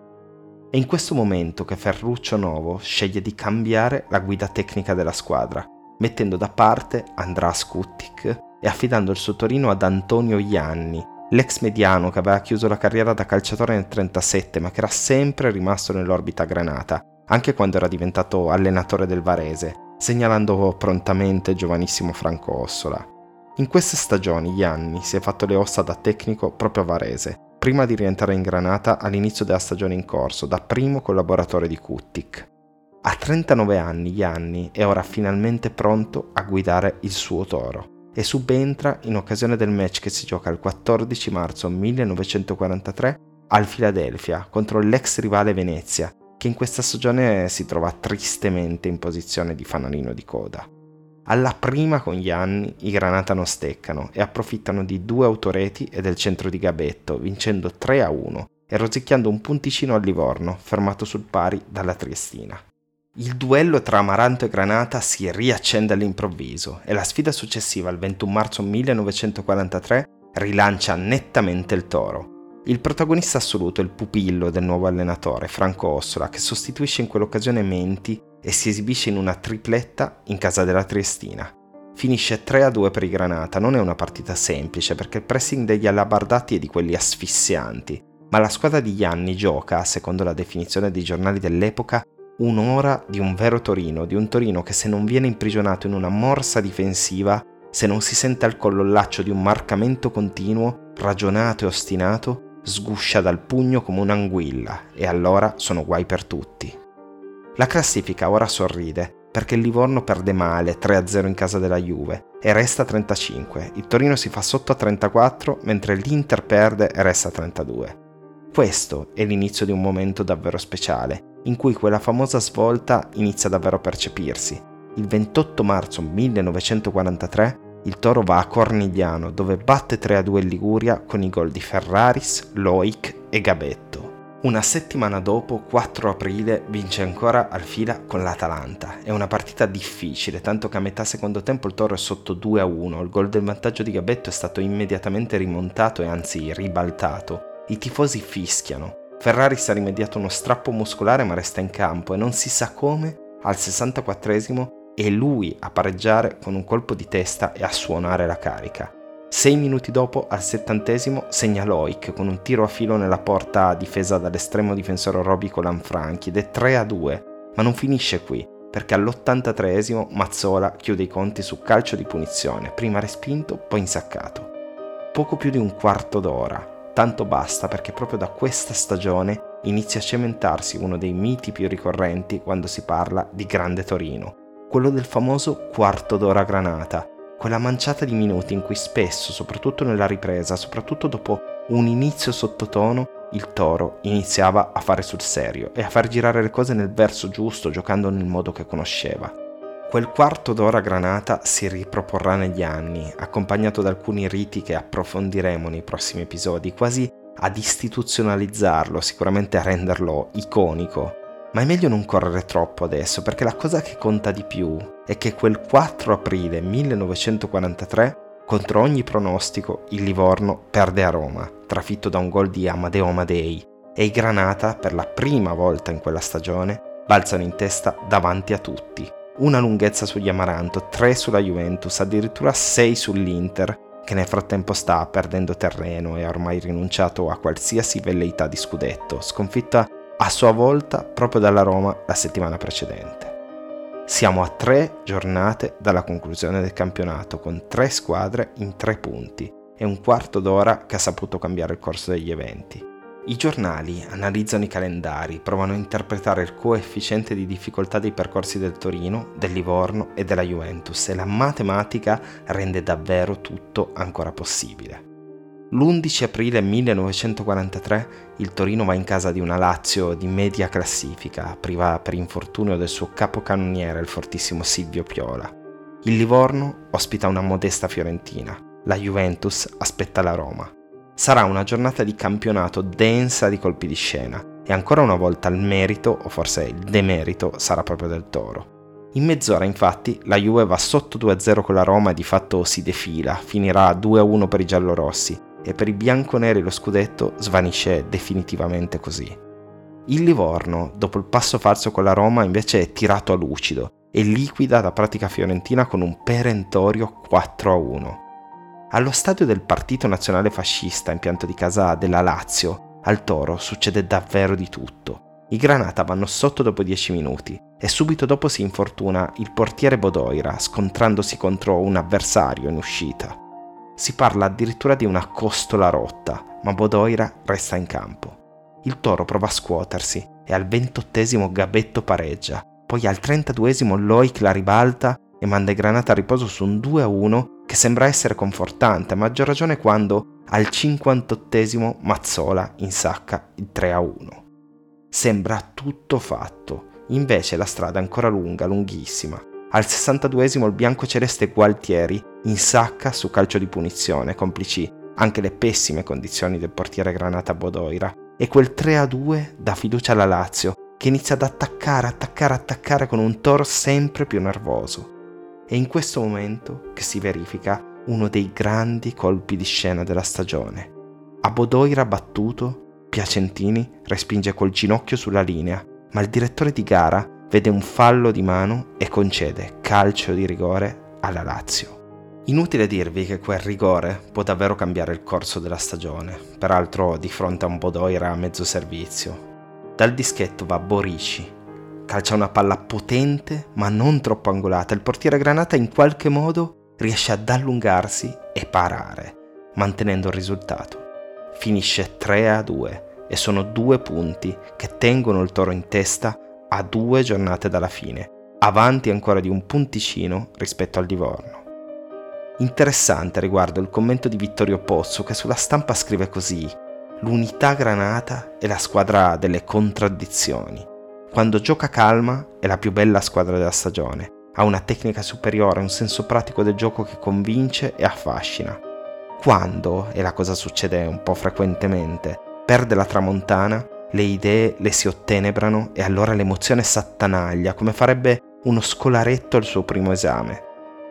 È in questo momento che Ferruccio Novo sceglie di cambiare la guida tecnica della squadra, mettendo da parte András Kuttik e affidando il suo Torino ad Antonio Janni, l'ex mediano che aveva chiuso la carriera da calciatore nel 37, ma che era sempre rimasto nell'orbita Granata, anche quando era diventato allenatore del Varese, segnalando prontamente giovanissimo Franco Ossola. In queste stagioni Janni si è fatto le ossa da tecnico proprio a Varese, prima di rientrare in Granata all'inizio della stagione in corso, da primo collaboratore di Kuttik. A 39 anni Janni è ora finalmente pronto a guidare il suo Toro e subentra in occasione del match che si gioca il 14 marzo 1943 al Filadelfia contro l'ex rivale Venezia, che in questa stagione si trova tristemente in posizione di fanalino di coda. Alla prima con gli anni i Granata non steccano e approfittano di due autoreti e del centro di Gabetto, vincendo 3-1 e rosicchiando un punticino al Livorno, fermato sul pari dalla Triestina. Il duello tra Amaranto e Granata si riaccende all'improvviso e la sfida successiva al 21 marzo 1943 rilancia nettamente il toro. Il protagonista assoluto è il pupillo del nuovo allenatore, Franco Ossola, che sostituisce in quell'occasione Menti e si esibisce in una tripletta in casa della Triestina. Finisce 3-2 per i Granata, non è una partita semplice perché il pressing degli alabardati è di quelli asfissianti, ma la squadra di Janni gioca, secondo la definizione dei giornali dell'epoca, un'ora di un vero Torino, di un Torino che se non viene imprigionato in una morsa difensiva, se non si sente al collo il laccio di un marcamento continuo, ragionato e ostinato, sguscia dal pugno come un'anguilla e allora sono guai per tutti. La classifica ora sorride perché il Livorno perde male 3-0 in casa della Juve e resta a 35, il Torino si fa sotto a 34 mentre l'Inter perde e resta a 32. Questo è l'inizio di un momento davvero speciale, in cui quella famosa svolta inizia davvero a percepirsi. Il 28 marzo 1943 il Toro va a Cornigliano, dove batte 3-2 in Liguria con i gol di Ferraris, Loic e Gabetto. Una settimana dopo, 4 aprile, vince ancora al fila con l'Atalanta. È una partita difficile, tanto che a metà secondo tempo il Toro è sotto 2-1, il gol del vantaggio di Gabetto è stato immediatamente rimontato e anzi ribaltato. I tifosi fischiano. Ferraris ha rimediato uno strappo muscolare ma resta in campo e non si sa come, al 64esimo, è lui a pareggiare con un colpo di testa e a suonare la carica. 6 minuti dopo, al 70esimo, segna Loic con un tiro a filo nella porta difesa dall'estremo difensore Roby Colanfranchi ed è 3-2, ma non finisce qui, perché all'83esimo Mazzola chiude i conti su calcio di punizione, prima respinto, poi insaccato. Poco più di un quarto d'ora. Tanto basta perché proprio da questa stagione inizia a cementarsi uno dei miti più ricorrenti quando si parla di Grande Torino, quello del famoso quarto d'ora Granata, quella manciata di minuti in cui spesso, soprattutto nella ripresa, soprattutto dopo un inizio sottotono, il Toro iniziava a fare sul serio e a far girare le cose nel verso giusto, giocando nel modo che conosceva. Quel quarto d'ora Granata si riproporrà negli anni, accompagnato da alcuni riti che approfondiremo nei prossimi episodi, quasi ad istituzionalizzarlo, sicuramente a renderlo iconico. Ma è meglio non correre troppo adesso, perché la cosa che conta di più è che quel 4 aprile 1943, contro ogni pronostico, il Livorno perde a Roma, trafitto da un gol di Amadeo Amadei, e i Granata, per la prima volta in quella stagione, balzano in testa davanti a tutti. Una lunghezza sugli Amaranto, 3 sulla Juventus, addirittura 6 sull'Inter, che nel frattempo sta perdendo terreno e ha ormai rinunciato a qualsiasi velleità di scudetto, sconfitta a sua volta proprio dalla Roma la settimana precedente. Siamo a 3 giornate dalla conclusione del campionato, con 3 squadre in 3 punti e un quarto d'ora che ha saputo cambiare il corso degli eventi. I giornali analizzano i calendari, provano a interpretare il coefficiente di difficoltà dei percorsi del Torino, del Livorno e della Juventus e la matematica rende davvero tutto ancora possibile. L'11 aprile 1943 il Torino va in casa di una Lazio di media classifica, priva per infortunio del suo capocannoniere, il fortissimo Silvio Piola. Il Livorno ospita una modesta Fiorentina, la Juventus aspetta la Roma. Sarà una giornata di campionato densa di colpi di scena e ancora una volta il merito, o forse il demerito, sarà proprio del Toro. In mezz'ora infatti la Juve va sotto 2-0 con la Roma e di fatto si defila, finirà 2-1 per i giallorossi e per i bianconeri lo scudetto svanisce definitivamente così. Il Livorno, dopo il passo falso con la Roma, invece è tirato a lucido e liquida la pratica fiorentina con un perentorio 4-1. Allo stadio del Partito Nazionale Fascista, in pianto di casa della Lazio, al Toro succede davvero di tutto. I Granata vanno sotto dopo 10 minuti e subito dopo si infortuna il portiere Bodoira, scontrandosi contro un avversario in uscita. Si parla addirittura di una costola rotta, ma Bodoira resta in campo. Il Toro prova a scuotersi e al 28esimo Gabetto pareggia, poi al 32esimo Loic la ribalta e manda i Granata a riposo su un 2-1 che sembra essere confortante, a maggior ragione quando al 58esimo Mazzola insacca il 3-1. Sembra tutto fatto, invece la strada è ancora lunga, lunghissima. Al 62esimo il biancoceleste Gualtieri insacca su calcio di punizione, complici anche le pessime condizioni del portiere Granata Bodoira, e quel 3-2 dà fiducia alla Lazio, che inizia ad attaccare con un Tor sempre più nervoso. È in questo momento che si verifica uno dei grandi colpi di scena della stagione. A Bodoira battuto, Piacentini respinge col ginocchio sulla linea, ma il direttore di gara vede un fallo di mano e concede calcio di rigore alla Lazio. Inutile dirvi che quel rigore può davvero cambiare il corso della stagione, peraltro di fronte a un Bodoira a mezzo servizio. Dal dischetto va Borici, calcia una palla potente ma non troppo angolata, il portiere Granata in qualche modo riesce ad allungarsi e parare, mantenendo il risultato. Finisce 3-2 e sono 2 punti che tengono il Toro in testa a 2 giornate dalla fine, avanti ancora di 1 punticino rispetto al Livorno. Interessante riguardo il commento di Vittorio Pozzo, che sulla Stampa scrive così: l'unità Granata è la squadra delle contraddizioni. Quando gioca calma è la più bella squadra della stagione, ha una tecnica superiore, un senso pratico del gioco che convince e affascina. Quando, e la cosa succede un po' frequentemente, perde la tramontana, le idee le si ottenebrano e allora l'emozione s'attanaglia, come farebbe uno scolaretto al suo primo esame.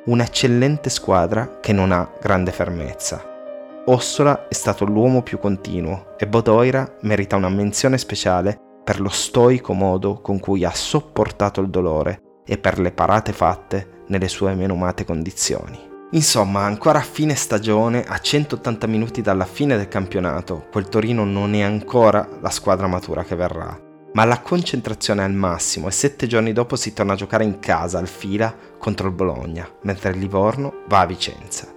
Un'eccellente squadra che non ha grande fermezza. Ossola è stato l'uomo più continuo e Bodoira merita una menzione speciale per lo stoico modo con cui ha sopportato il dolore e per le parate fatte nelle sue menomate condizioni. Insomma, ancora a fine stagione, a 180 minuti dalla fine del campionato, quel Torino non è ancora la squadra matura che verrà, ma la concentrazione è al massimo e 7 giorni dopo si torna a giocare in casa al Fila contro il Bologna, mentre il Livorno va a Vicenza.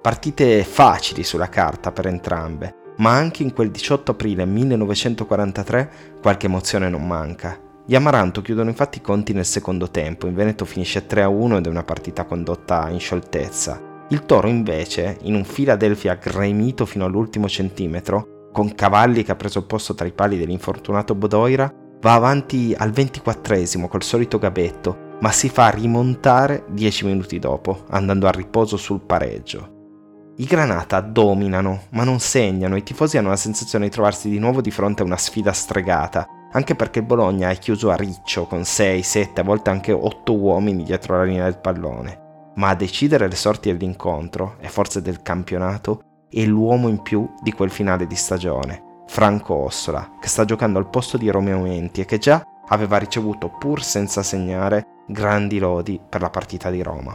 Partite facili sulla carta per entrambe, ma anche in quel 18 aprile 1943 qualche emozione non manca. Gli Amaranto chiudono infatti i conti nel secondo tempo, in Veneto finisce 3-1 ed è una partita condotta in scioltezza. Il Toro invece, in un Filadelfia gremito fino all'ultimo centimetro, con Cavalli che ha preso il posto tra i pali dell'infortunato Bodoira, va avanti al 24esimo col solito Gabetto, ma si fa rimontare 10 minuti dopo, andando a riposo sul pareggio. I Granata dominano, ma non segnano, e i tifosi hanno la sensazione di trovarsi di nuovo di fronte a una sfida stregata, anche perché il Bologna è chiuso a riccio con 6, 7, a volte anche 8 uomini dietro la linea del pallone. Ma a decidere le sorti dell'incontro, e forse del campionato, è l'uomo in più di quel finale di stagione, Franco Ossola, che sta giocando al posto di Romeo Menti e che già aveva ricevuto, pur senza segnare, grandi lodi per la partita di Roma.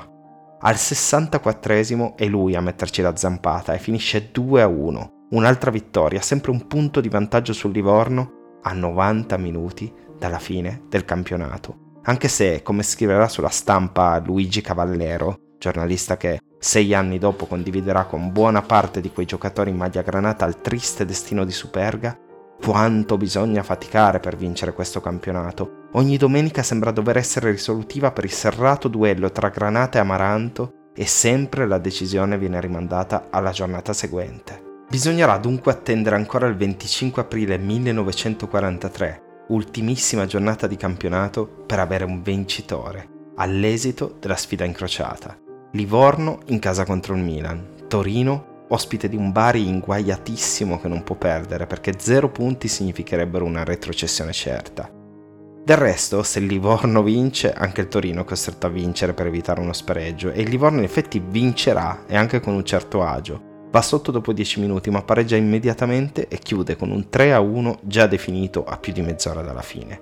Al 64esimo è lui a metterci la zampata e finisce 2-1, un'altra vittoria, sempre 1 punto di vantaggio sul Livorno a 90 minuti dalla fine del campionato. Anche se, come scriverà sulla Stampa Luigi Cavallero, giornalista che 6 anni dopo condividerà con buona parte di quei giocatori in maglia granata il triste destino di Superga, quanto bisogna faticare per vincere questo campionato. Ogni domenica sembra dover essere risolutiva per il serrato duello tra Granata e Amaranto e sempre la decisione viene rimandata alla giornata seguente. Bisognerà dunque attendere ancora il 25 aprile 1943, ultimissima giornata di campionato, per avere un vincitore, all'esito della sfida incrociata. Livorno in casa contro il Milan, Torino ospite di un Bari inguaiatissimo che non può perdere perché 0 punti significherebbero una retrocessione certa. Del resto, se il Livorno vince, anche il Torino è costretto a vincere per evitare uno spareggio, e il Livorno in effetti vincerà, e anche con un certo agio. Va sotto dopo 10 minuti, ma pareggia immediatamente e chiude con un 3-1 già definito a più di mezz'ora dalla fine.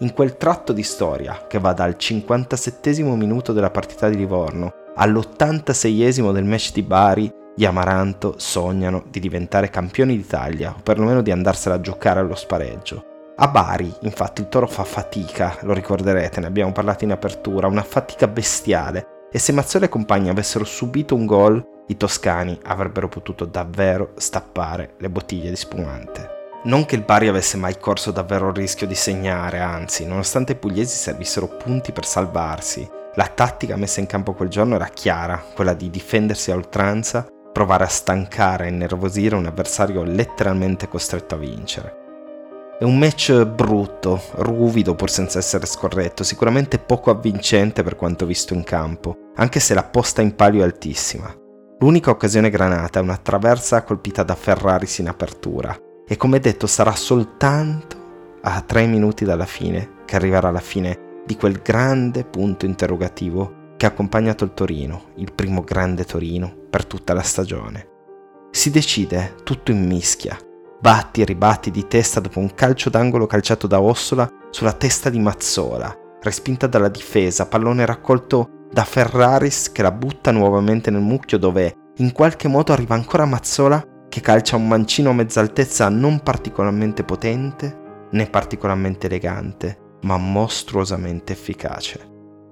In quel tratto di storia, che va dal 57esimo minuto della partita di Livorno all'86esimo del match di Bari, gli Amaranto sognano di diventare campioni d'Italia, o perlomeno di andarsela a giocare allo spareggio. A Bari, infatti, il Toro fa fatica, lo ricorderete, ne abbiamo parlato in apertura, una fatica bestiale, e se Mazzola e compagni avessero subito un gol, i toscani avrebbero potuto davvero stappare le bottiglie di spumante. Non che il Bari avesse mai corso davvero il rischio di segnare, anzi, nonostante i pugliesi servissero punti per salvarsi, la tattica messa in campo quel giorno era chiara, quella di difendersi a oltranza, provare a stancare e innervosire un avversario letteralmente costretto a vincere. È un match brutto, ruvido pur senza essere scorretto, sicuramente poco avvincente per quanto visto in campo, anche se la posta in palio è altissima. L'unica occasione granata è una traversa colpita da Ferraris in apertura e, come detto, sarà soltanto a 3 minuti dalla fine che arriverà la fine di quel grande punto interrogativo che ha accompagnato il Torino, il primo grande Torino, per tutta la stagione. Si decide tutto in mischia. Batti e ribatti di testa dopo un calcio d'angolo calciato da Ossola sulla testa di Mazzola, respinta dalla difesa, pallone raccolto da Ferraris che la butta nuovamente nel mucchio dove in qualche modo arriva ancora Mazzola che calcia un mancino a mezz'altezza non particolarmente potente né particolarmente elegante, ma mostruosamente efficace.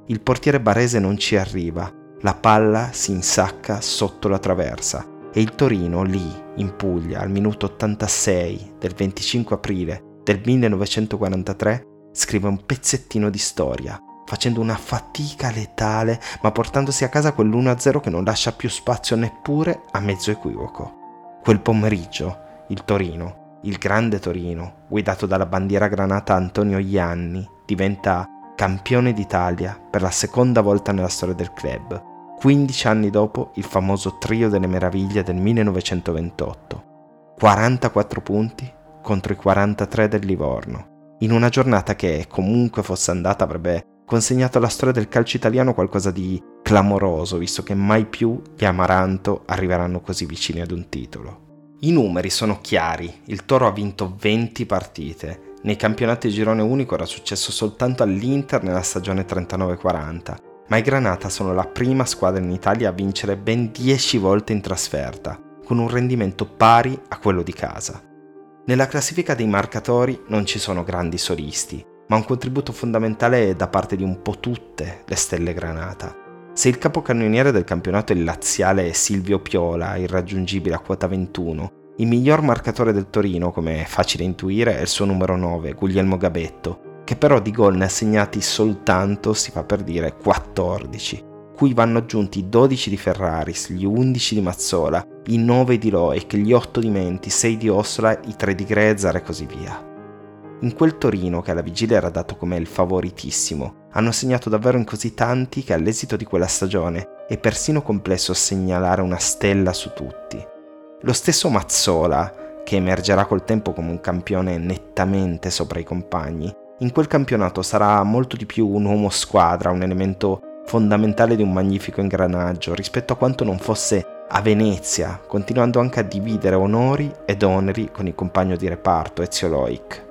Il portiere barese non ci arriva, la palla si insacca sotto la traversa e il Torino lì, in Puglia, al minuto 86 del 25 aprile del 1943, scrive un pezzettino di storia, facendo una fatica letale ma portandosi a casa quell'1-0 che non lascia più spazio neppure a mezzo equivoco. Quel pomeriggio, il Torino, il grande Torino, guidato dalla bandiera granata Antonio Janni, diventa campione d'Italia per la seconda volta nella storia del club, 15 anni dopo il famoso trio delle meraviglie del 1928, 44 punti contro i 43 del Livorno, in una giornata che, comunque fosse andata, avrebbe consegnato alla storia del calcio italiano qualcosa di clamoroso, visto che mai più gli Amaranto arriveranno così vicini ad un titolo. I numeri sono chiari, il Toro ha vinto 20 partite, nei campionati di girone unico era successo soltanto all'Inter nella stagione 39-40, ma i Granata sono la prima squadra in Italia a vincere ben 10 volte in trasferta, con un rendimento pari a quello di casa. Nella classifica dei marcatori non ci sono grandi solisti, ma un contributo fondamentale è da parte di un po' tutte le stelle Granata. Se il capocannoniere del campionato è il laziale Silvio Piola, irraggiungibile a quota 21, il miglior marcatore del Torino, come è facile intuire, è il suo numero 9, Guglielmo Gabetto, che però di gol ne ha segnati soltanto, si fa per dire, 14, cui vanno aggiunti i 12 di Ferraris, gli 11 di Mazzola, i 9 di Loic, gli 8 di Menti, i 6 di Ossola, i 3 di Grezzar e così via. In quel Torino, che alla vigilia era dato come il favoritissimo, hanno segnato davvero in così tanti che all'esito di quella stagione è persino complesso segnalare una stella su tutti. Lo stesso Mazzola, che emergerà col tempo come un campione nettamente sopra i compagni, in quel campionato sarà molto di più un uomo squadra, un elemento fondamentale di un magnifico ingranaggio rispetto a quanto non fosse a Venezia, continuando anche a dividere onori ed oneri con il compagno di reparto Ezio Loic.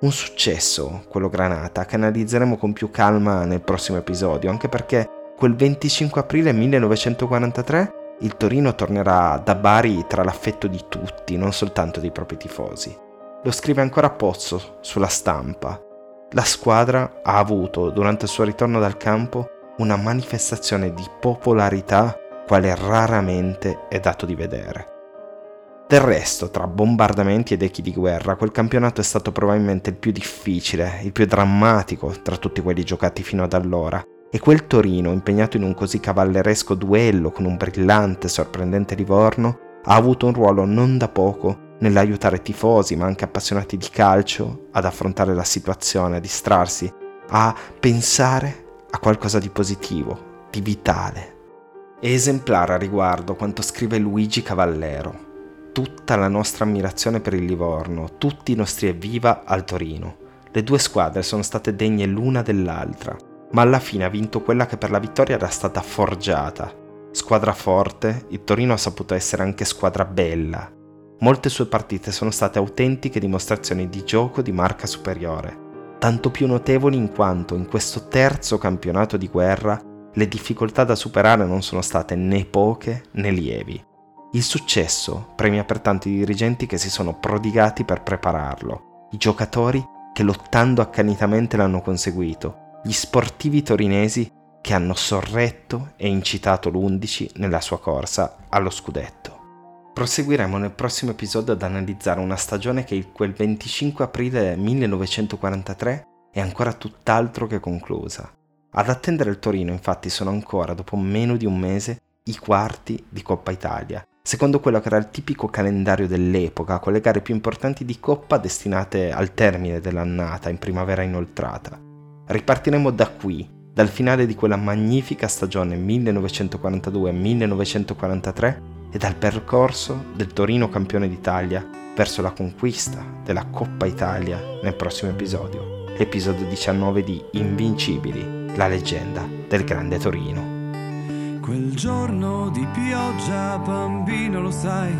Un successo, quello Granata, che analizzeremo con più calma nel prossimo episodio, anche perché quel 25 aprile 1943 il Torino tornerà da Bari tra l'affetto di tutti, non soltanto dei propri tifosi. Lo scrive ancora Pozzo sulla Stampa. La squadra ha avuto, durante il suo ritorno dal campo, una manifestazione di popolarità quale raramente è dato di vedere. Del resto, tra bombardamenti ed echi di guerra, quel campionato è stato probabilmente il più difficile, il più drammatico tra tutti quelli giocati fino ad allora, e quel Torino, impegnato in un così cavalleresco duello con un brillante e sorprendente Livorno, ha avuto un ruolo non da poco nell'aiutare tifosi, ma anche appassionati di calcio, ad affrontare la situazione, a distrarsi, a pensare a qualcosa di positivo, di vitale. È esemplare a riguardo quanto scrive Luigi Cavallero: tutta la nostra ammirazione per il Livorno, tutti i nostri evviva al Torino. Le due squadre sono state degne l'una dell'altra, ma alla fine ha vinto quella che per la vittoria era stata forgiata. Squadra forte, il Torino ha saputo essere anche squadra bella. Molte sue partite sono state autentiche dimostrazioni di gioco di marca superiore, tanto più notevoli in quanto in questo terzo campionato di guerra le difficoltà da superare non sono state né poche né lievi. Il successo premia pertanto i dirigenti che si sono prodigati per prepararlo, i giocatori che lottando accanitamente l'hanno conseguito, gli sportivi torinesi che hanno sorretto e incitato l'11 nella sua corsa allo scudetto. Proseguiremo nel prossimo episodio ad analizzare una stagione che quel 25 aprile 1943 è ancora tutt'altro che conclusa. Ad attendere il Torino, infatti, sono ancora, dopo meno di un mese, i quarti di Coppa Italia, secondo quello che era il tipico calendario dell'epoca, con le gare più importanti di Coppa destinate al termine dell'annata, in primavera inoltrata. Ripartiremo da qui, dal finale di quella magnifica stagione 1942-1943 e dal percorso del Torino campione d'Italia verso la conquista della Coppa Italia nel prossimo episodio, l'episodio 19 di Invincibili, la leggenda del grande Torino. Quel giorno di pioggia, bambino, lo sai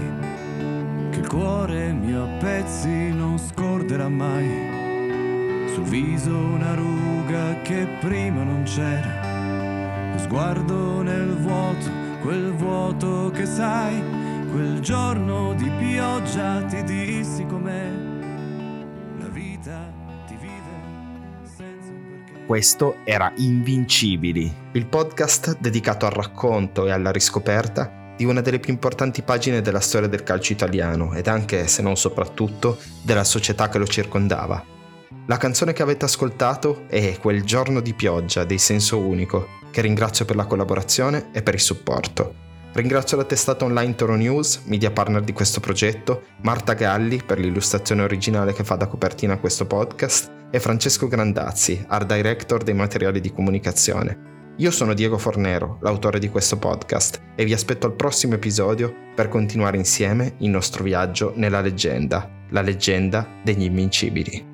che il cuore mio a pezzi non scorderà mai. Sul viso una ruga che prima non c'era, lo sguardo nel vuoto, quel vuoto che sai. Quel giorno di pioggia ti dissi com'è, la vita ti vive senza un perché. Questo era Invincibili, il podcast dedicato al racconto e alla riscoperta di una delle più importanti pagine della storia del calcio italiano ed anche, se non soprattutto, della società che lo circondava. La canzone che avete ascoltato è Quel giorno di pioggia dei Senso Unico, che ringrazio per la collaborazione e per il supporto. Ringrazio la testata online Toro News, media partner di questo progetto, Marta Galli per l'illustrazione originale che fa da copertina a questo podcast e Francesco Grandazzi, art director dei materiali di comunicazione. Io sono Diego Fornero, l'autore di questo podcast, e vi aspetto al prossimo episodio per continuare insieme il nostro viaggio nella leggenda degli Invincibili.